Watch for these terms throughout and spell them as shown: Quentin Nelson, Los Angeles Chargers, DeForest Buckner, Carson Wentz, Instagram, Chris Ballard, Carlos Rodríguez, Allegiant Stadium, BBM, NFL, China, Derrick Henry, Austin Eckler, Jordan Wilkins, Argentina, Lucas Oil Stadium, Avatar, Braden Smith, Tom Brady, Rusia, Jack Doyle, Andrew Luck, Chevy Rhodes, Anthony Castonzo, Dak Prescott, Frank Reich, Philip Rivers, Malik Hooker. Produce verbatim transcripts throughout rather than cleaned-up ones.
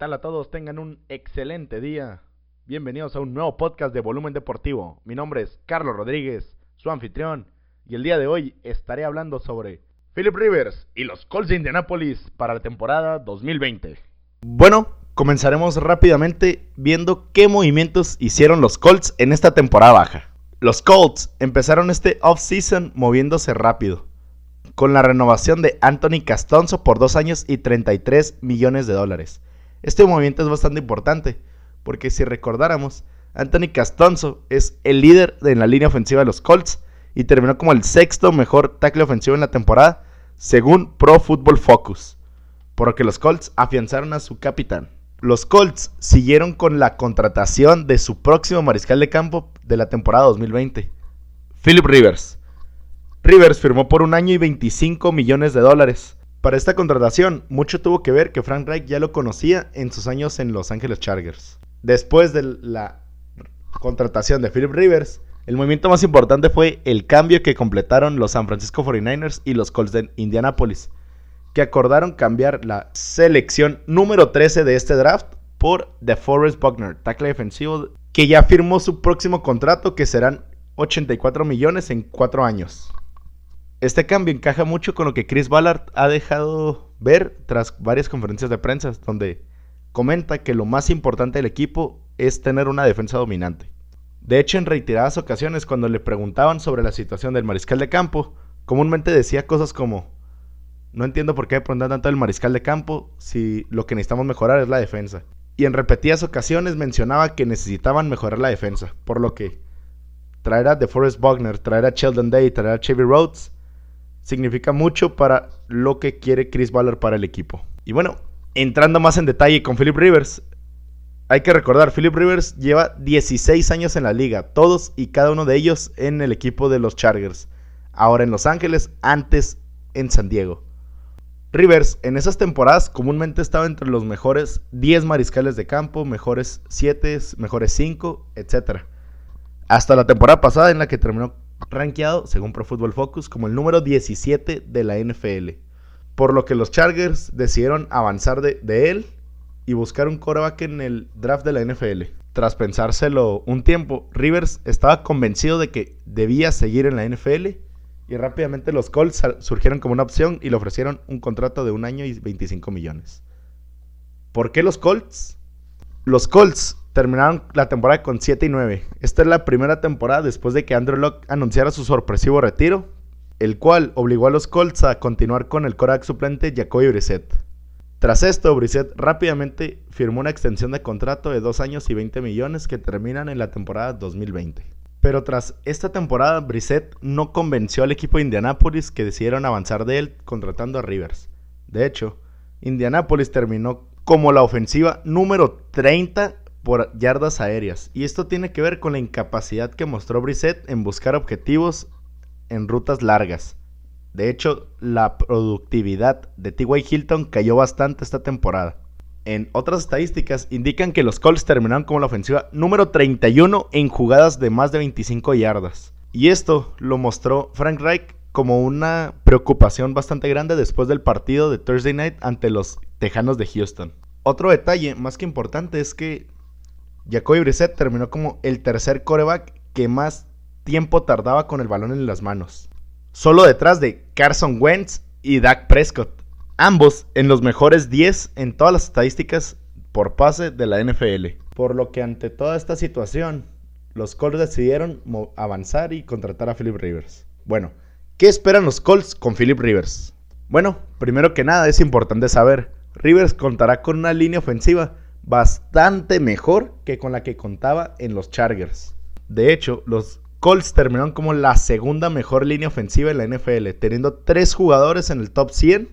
tal a todos? Tengan un excelente día. Bienvenidos a un nuevo podcast de Volumen Deportivo. Mi nombre es Carlos Rodríguez, su anfitrión, y el día de hoy estaré hablando sobre Philip Rivers y los Colts de Indianápolis para la temporada dos mil veinte. Bueno, comenzaremos rápidamente viendo qué movimientos hicieron los Colts en esta temporada baja. Los Colts empezaron este off-season moviéndose rápido, con la renovación de Anthony Castonzo por dos años y treinta y tres millones de dólares. Este movimiento es bastante importante, porque si recordáramos, Anthony Castonzo es el líder en la línea ofensiva de los Colts y terminó como el sexto mejor tackle ofensivo en la temporada, según Pro Football Focus, por lo que los Colts afianzaron a su capitán. Los Colts siguieron con la contratación de su próximo mariscal de campo de la temporada dos mil veinte, Philip Rivers. Rivers firmó por un año y veinticinco millones de dólares. Para esta contratación, mucho tuvo que ver que Frank Reich ya lo conocía en sus años en Los Angeles Chargers. Después de la contratación de Philip Rivers, el movimiento más importante fue el cambio que completaron los San Francisco cuarenta y nueve ers y los Colts de Indianápolis, que acordaron cambiar la selección número trece de este draft por DeForest Buckner, tackle defensivo, que ya firmó su próximo contrato, que serán ochenta y cuatro millones en cuatro años. Este cambio encaja mucho con lo que Chris Ballard ha dejado ver tras varias conferencias de prensa, donde comenta que lo más importante del equipo es tener una defensa dominante. De hecho, en reiteradas ocasiones cuando le preguntaban sobre la situación del mariscal de campo, comúnmente decía cosas como: no entiendo por qué me preguntan tanto del mariscal de campo si lo que necesitamos mejorar es la defensa. Y en repetidas ocasiones mencionaba que necesitaban mejorar la defensa, por lo que traer a DeForest Buckner, traer a Sheldon Day, traer a Chevy Rhodes significa mucho para lo que quiere Chris Ballard para el equipo. Y bueno, entrando más en detalle con Philip Rivers, hay que recordar, Philip Rivers lleva dieciséis años en la liga, todos y cada uno de ellos en el equipo de los Chargers, ahora en Los Ángeles, antes en San Diego. Rivers en esas temporadas comúnmente estaba entre los mejores diez mariscales de campo, mejores siete, mejores cinco, etcétera. Hasta la temporada pasada en la que terminó rankeado, según Pro Football Focus, como el número diecisiete de la N F L, por lo que los Chargers decidieron avanzar de, de él y buscar un quarterback en el draft de la N F L. Tras pensárselo un tiempo, Rivers estaba convencido de que debía seguir en la N F L y rápidamente los Colts surgieron como una opción y le ofrecieron un contrato de un año y veinticinco millones. ¿Por qué los Colts? Los Colts terminaron la temporada con siete y nueve. Esta es la primera temporada después de que Andrew Luck anunciara su sorpresivo retiro, el cual obligó a los Colts a continuar con el quarterback suplente Jacoby Brissett. Tras esto, Brissett rápidamente firmó una extensión de contrato de dos años y veinte millones que terminan en la temporada dos mil veinte. Pero tras esta temporada, Brissett no convenció al equipo de Indianápolis, que decidieron avanzar de él contratando a Rivers. De hecho, Indianápolis terminó como la ofensiva número treinta por yardas aéreas, y esto tiene que ver con la incapacidad que mostró Brissett en buscar objetivos en rutas largas. De hecho, la productividad de T Y Hilton cayó bastante esta temporada. En otras estadísticas indican que los Colts terminaron como la ofensiva número treinta y uno en jugadas de más de veinticinco yardas, y esto lo mostró Frank Reich como una preocupación bastante grande después del partido de Thursday Night ante los Tejanos de Houston. Otro detalle más que importante es que Jacoby Brissett terminó como el tercer quarterback que más tiempo tardaba con el balón en las manos, solo detrás de Carson Wentz y Dak Prescott, ambos en los mejores diez en todas las estadísticas por pase de la N F L. Por lo que ante toda esta situación, los Colts decidieron avanzar y contratar a Philip Rivers. Bueno, ¿qué esperan los Colts con Philip Rivers? Bueno, primero que nada es importante saber, Rivers contará con una línea ofensiva bastante mejor que con la que contaba en los Chargers. De hecho, los Colts terminaron como la segunda mejor línea ofensiva en la N F L, teniendo tres jugadores en el top cien,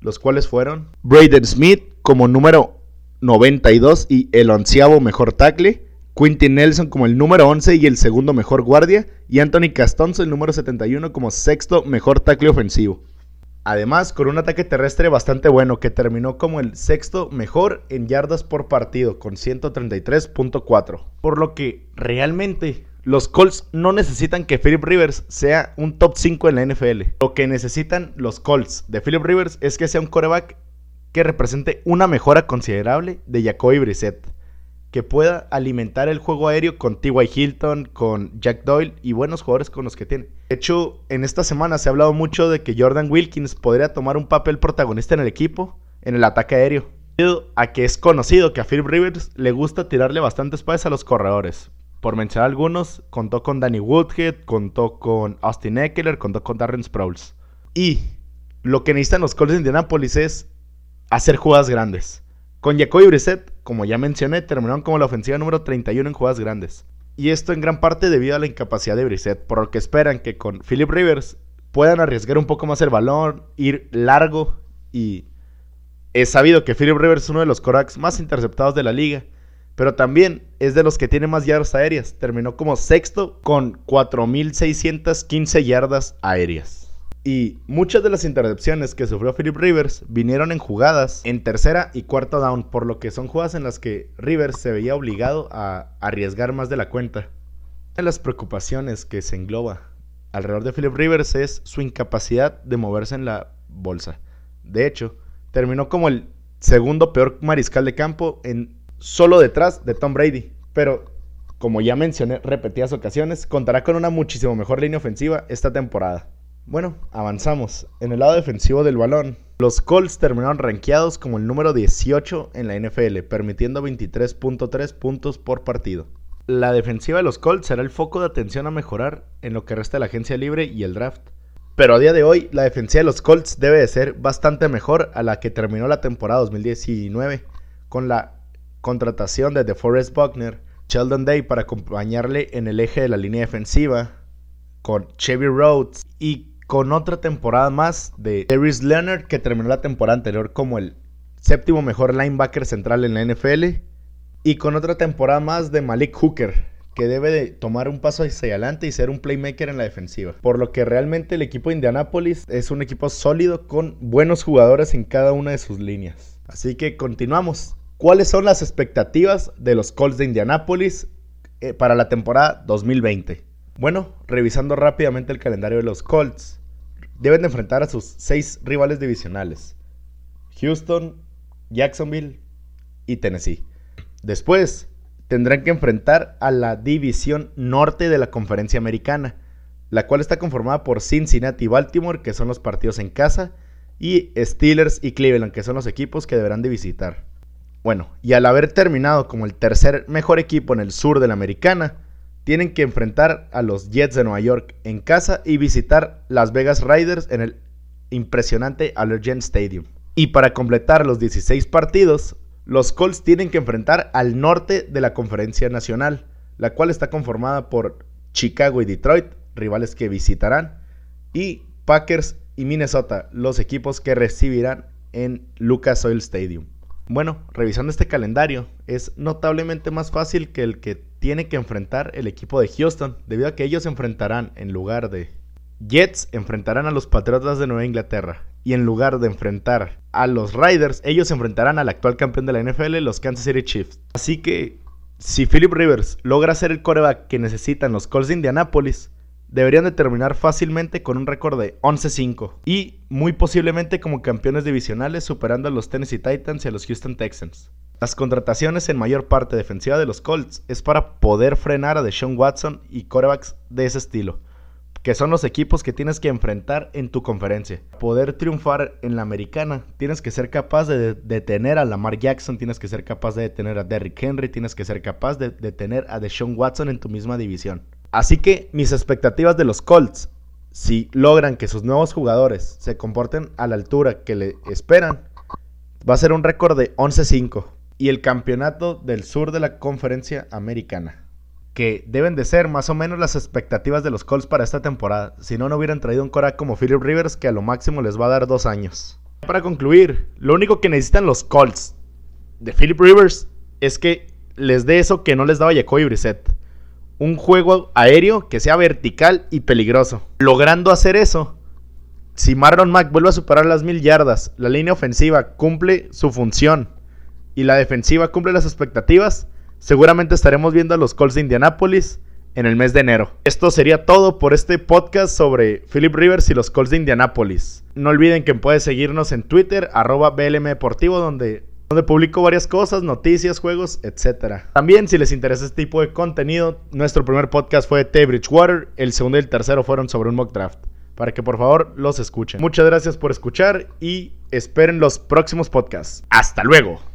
los cuales fueron Braden Smith como número noventa y dos y el onceavo mejor tackle, Quentin Nelson como el número once y el segundo mejor guardia, y Anthony Castonzo el número setenta y uno como sexto mejor tackle ofensivo. Además, con un ataque terrestre bastante bueno, que terminó como el sexto mejor en yardas por partido, con ciento treinta y tres punto cuatro. Por lo que realmente los Colts no necesitan que Philip Rivers sea un top cinco en la N F L. Lo que necesitan los Colts de Philip Rivers es que sea un quarterback que represente una mejora considerable de Jacoby Brissett, que pueda alimentar el juego aéreo con T Y. Hilton, con Jack Doyle y buenos jugadores con los que tiene. De hecho, en esta semana se ha hablado mucho de que Jordan Wilkins podría tomar un papel protagonista en el equipo, en el ataque aéreo, debido a que es conocido que a Philip Rivers le gusta tirarle bastantes pases a los corredores. Por mencionar algunos, contó con Danny Woodhead, contó con Austin Eckler, contó con Darren Sproles. Y lo que necesitan los Colts de Indianapolis es hacer jugadas grandes. Con Jacoby Brissett, como ya mencioné, terminaron como la ofensiva número treinta y uno en jugadas grandes. Y esto en gran parte debido a la incapacidad de Brissett, por lo que esperan que con Philip Rivers puedan arriesgar un poco más el balón, ir largo. Y es sabido que Philip Rivers es uno de los quarterbacks más interceptados de la liga, pero también es de los que tiene más yardas aéreas. Terminó como sexto con cuatro mil seiscientas quince yardas aéreas. Y muchas de las intercepciones que sufrió Philip Rivers vinieron en jugadas en tercera y cuarta down, por lo que son jugadas en las que Rivers se veía obligado a arriesgar más de la cuenta. Una de las preocupaciones que se engloba alrededor de Philip Rivers es su incapacidad de moverse en la bolsa. De hecho, terminó como el segundo peor mariscal de campo, en solo detrás de Tom Brady, pero como ya mencioné repetidas ocasiones, contará con una muchísimo mejor línea ofensiva esta temporada. Bueno, avanzamos. En el lado defensivo del balón, los Colts terminaron rankeados como el número dieciocho en la N F L, permitiendo veintitrés punto tres puntos por partido. La defensiva de los Colts será el foco de atención a mejorar en lo que resta de la agencia libre y el draft. Pero a día de hoy, la defensiva de los Colts debe de ser bastante mejor a la que terminó la temporada dos mil diecinueve, con la contratación de DeForest Buckner, Sheldon Day para acompañarle en el eje de la línea defensiva, con Chevy Rhodes y con otra temporada más de Darius Leonard, que terminó la temporada anterior como el séptimo mejor linebacker central en la N F L, y con otra temporada más de Malik Hooker, que debe de tomar un paso hacia adelante y ser un playmaker en la defensiva. Por lo que realmente el equipo de Indianapolis es un equipo sólido con buenos jugadores en cada una de sus líneas. Así que continuamos. ¿Cuáles son las expectativas de los Colts de Indianapolis para la temporada dos mil veinte? Bueno, revisando rápidamente el calendario de los Colts, deben de enfrentar a sus seis rivales divisionales: Houston, Jacksonville y Tennessee. Después tendrán que enfrentar a la división norte de la Conferencia Americana, la cual está conformada por Cincinnati y Baltimore, que son los partidos en casa, y Steelers y Cleveland, que son los equipos que deberán de visitar. Bueno, y al haber terminado como el tercer mejor equipo en el sur de la Americana, tienen que enfrentar a los Jets de Nueva York en casa y visitar Las Vegas Raiders en el impresionante Allegiant Stadium. Y para completar los dieciséis partidos, los Colts tienen que enfrentar al norte de la Conferencia Nacional, la cual está conformada por Chicago y Detroit, rivales que visitarán, y Packers y Minnesota, los equipos que recibirán en Lucas Oil Stadium. Bueno, revisando este calendario, es notablemente más fácil que el que tiene que enfrentar el equipo de Houston, debido a que ellos enfrentarán, en lugar de Jets, enfrentarán a los Patriotas de Nueva Inglaterra, y en lugar de enfrentar a los Raiders, ellos enfrentarán al actual campeón de la N F L, los Kansas City Chiefs. Así que, si Philip Rivers logra ser el quarterback que necesitan los Colts de Indianapolis, deberían de terminar fácilmente con un récord de once cinco y muy posiblemente como campeones divisionales, superando a los Tennessee Titans y a los Houston Texans. Las contrataciones en mayor parte defensiva de los Colts es para poder frenar a Deshaun Watson y quarterbacks de ese estilo, que son los equipos que tienes que enfrentar en tu conferencia. Poder triunfar en la Americana, tienes que ser capaz de detener a Lamar Jackson, tienes que ser capaz de detener a Derrick Henry, tienes que ser capaz de detener a Deshaun Watson en tu misma división. Así que mis expectativas de los Colts, si logran que sus nuevos jugadores se comporten a la altura que le esperan, va a ser un récord de once cinco y el campeonato del sur de la Conferencia Americana, que deben de ser más o menos las expectativas de los Colts para esta temporada. Si no, no hubieran traído un quarterback como Philip Rivers, que a lo máximo les va a dar dos años. Para concluir, lo único que necesitan los Colts de Philip Rivers es que les dé eso que no les daba Jacoby Brissett: un juego aéreo que sea vertical y peligroso. Logrando hacer eso, si Marlon Mack vuelve a superar las mil yardas, la línea ofensiva cumple su función y la defensiva cumple las expectativas, seguramente estaremos viendo a los Colts de Indianápolis en el mes de enero. Esto sería todo por este podcast sobre Philip Rivers y los Colts de Indianápolis. No olviden que pueden seguirnos en Twitter, arroba B L M Deportivo, donde, donde publico varias cosas, noticias, juegos, etcétera. También, si les interesa este tipo de contenido, nuestro primer podcast fue de T. Bridgewater, el segundo y el tercero fueron sobre un mock draft, para que por favor los escuchen. Muchas gracias por escuchar y esperen los próximos podcasts. ¡Hasta luego!